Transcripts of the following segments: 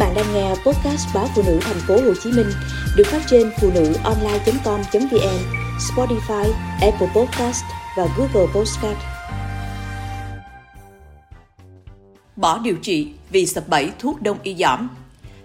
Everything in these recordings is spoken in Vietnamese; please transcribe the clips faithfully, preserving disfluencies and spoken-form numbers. bạn đang nghe podcast báo Phụ Nữ Thành phố Hồ Chí Minh được phát trên phụ nữ online chấm com chấm vn, Spotify, Apple Podcast và Google Podcast. Bỏ điều trị vì sập bẫy thuốc đông y dỏm.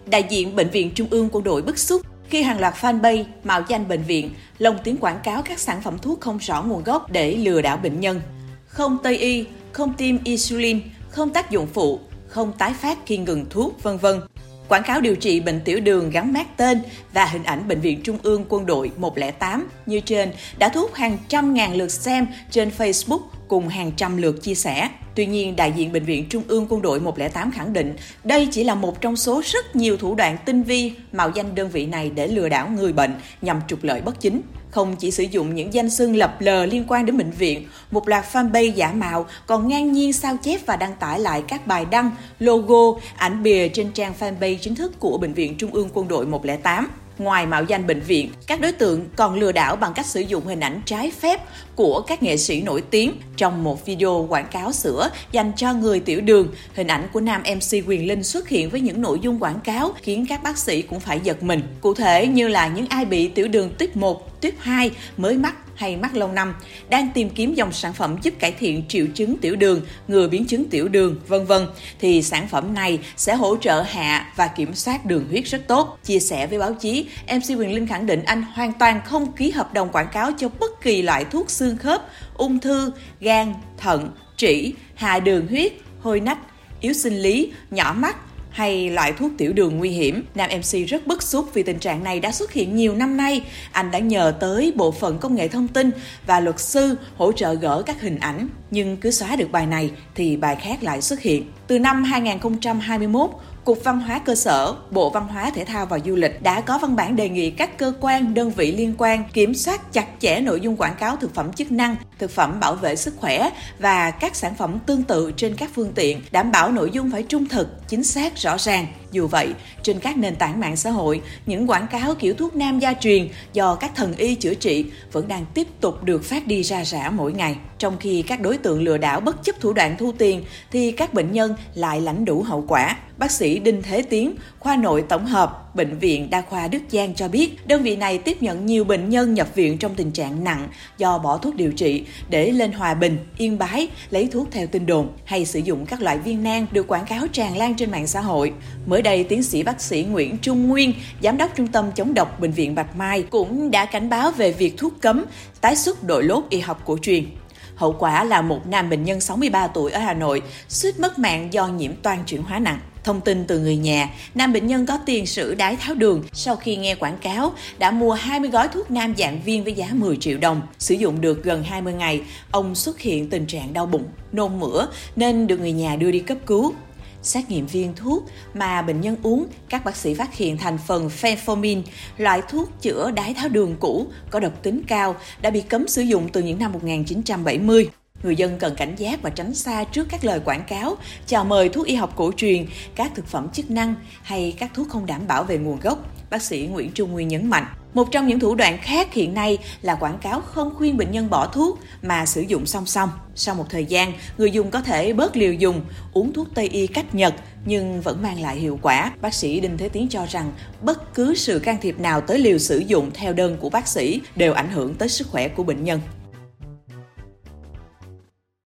Đại diện Bệnh viện Trung ương Quân đội bức xúc khi hàng loạt fanpage mạo danh bệnh viện lồng tiếng quảng cáo các sản phẩm thuốc không rõ nguồn gốc để lừa đảo bệnh nhân. Không tây y, không tiêm insulin, không tác dụng phụ, không tái phát khi ngừng thuốc, vân vân. Quảng cáo điều trị bệnh tiểu đường gắn mác tên và hình ảnh Bệnh viện Trung ương Quân đội một không tám như trên đã thu hút hàng trăm ngàn lượt xem trên Facebook cùng hàng trăm lượt chia sẻ. Tuy nhiên, đại diện Bệnh viện Trung ương Quân đội một không tám khẳng định đây chỉ là một trong số rất nhiều thủ đoạn tinh vi mạo danh đơn vị này để lừa đảo người bệnh nhằm trục lợi bất chính. Không chỉ sử dụng những danh xưng lập lờ liên quan đến bệnh viện, một loạt fanpage giả mạo còn ngang nhiên sao chép và đăng tải lại các bài đăng, logo, ảnh bìa trên trang fanpage chính thức của Bệnh viện Trung ương Quân đội một không tám. Ngoài mạo danh bệnh viện, các đối tượng còn lừa đảo bằng cách sử dụng hình ảnh trái phép của các nghệ sĩ nổi tiếng. Trong một video quảng cáo sữa dành cho người tiểu đường, hình ảnh của nam em xê Quyền Linh xuất hiện với những nội dung quảng cáo khiến các bác sĩ cũng phải giật mình. Cụ thể như là những ai bị tiểu đường tuyếp một, tuyếp hai, mới mắc hay mắc lâu năm, đang tìm kiếm dòng sản phẩm giúp cải thiện triệu chứng tiểu đường, ngừa biến chứng tiểu đường, vân vân, thì sản phẩm này sẽ hỗ trợ hạ và kiểm soát đường huyết rất tốt. Chia sẻ với báo chí, em xê Quyền Linh khẳng định anh hoàn toàn không ký hợp đồng quảng cáo cho bất kỳ loại thuốc xương khớp, ung thư, gan, thận, trĩ, hạ đường huyết, hôi nách, yếu sinh lý, nhỏ mắt hay loại thuốc tiểu đường nguy hiểm. Nam em xê rất bức xúc vì tình trạng này đã xuất hiện nhiều năm nay. Anh đã nhờ tới bộ phận công nghệ thông tin và luật sư hỗ trợ gỡ các hình ảnh, nhưng cứ xóa được bài này thì bài khác lại xuất hiện. Từ năm hai không hai mốt, Cục Văn hóa Cơ sở, Bộ Văn hóa Thể thao và Du lịch đã có văn bản đề nghị các cơ quan, đơn vị liên quan kiểm soát chặt chẽ nội dung quảng cáo thực phẩm chức năng, thực phẩm bảo vệ sức khỏe và các sản phẩm tương tự trên các phương tiện, đảm bảo nội dung phải trung thực, chính xác, rõ ràng. Dù vậy, trên các nền tảng mạng xã hội, những quảng cáo kiểu thuốc nam gia truyền do các thần y chữa trị vẫn đang tiếp tục được phát đi ra rã mỗi ngày. Trong khi các đối tượng lừa đảo bất chấp thủ đoạn thu tiền, thì các bệnh nhân lại lãnh đủ hậu quả. Bác sĩ Đinh Thế Tiến, khoa nội tổng hợp, Bệnh viện Đa khoa Đức Giang cho biết, đơn vị này tiếp nhận nhiều bệnh nhân nhập viện trong tình trạng nặng do bỏ thuốc điều trị để lên Hòa Bình, Yên Bái lấy thuốc theo tin đồn hay sử dụng các loại viên nang được quảng cáo tràn lan trên mạng xã hội. Mới đây, tiến sĩ bác sĩ Nguyễn Trung Nguyên, giám đốc Trung tâm chống độc Bệnh viện Bạch Mai cũng đã cảnh báo về việc thuốc cấm tái xuất đội lốt y học cổ truyền. Hậu quả là một nam bệnh nhân sáu mươi ba tuổi ở Hà Nội suýt mất mạng do nhiễm toan chuyển hóa nặng. Thông tin từ người nhà, nam bệnh nhân có tiền sử đái tháo đường, sau khi nghe quảng cáo đã mua hai mươi gói thuốc nam dạng viên với giá mười triệu đồng. Sử dụng được gần hai mươi ngày, ông xuất hiện tình trạng đau bụng, nôn mửa nên được người nhà đưa đi cấp cứu. Xét nghiệm viên thuốc mà bệnh nhân uống, các bác sĩ phát hiện thành phần phenformin, loại thuốc chữa đái tháo đường cũ có độc tính cao, đã bị cấm sử dụng từ những năm một nghìn chín trăm bảy mươi. Người dân cần cảnh giác và tránh xa trước các lời quảng cáo chào mời thuốc y học cổ truyền, các thực phẩm chức năng hay các thuốc không đảm bảo về nguồn gốc, bác sĩ Nguyễn Trung Nguyên nhấn mạnh. Một trong những thủ đoạn khác hiện nay là quảng cáo không khuyên bệnh nhân bỏ thuốc mà sử dụng song song. Sau một thời gian, người dùng có thể bớt liều dùng, uống thuốc Tây y cách Nhật nhưng vẫn mang lại hiệu quả. Bác sĩ Đinh Thế Tiến cho rằng bất cứ sự can thiệp nào tới liều sử dụng theo đơn của bác sĩ đều ảnh hưởng tới sức khỏe của bệnh nhân.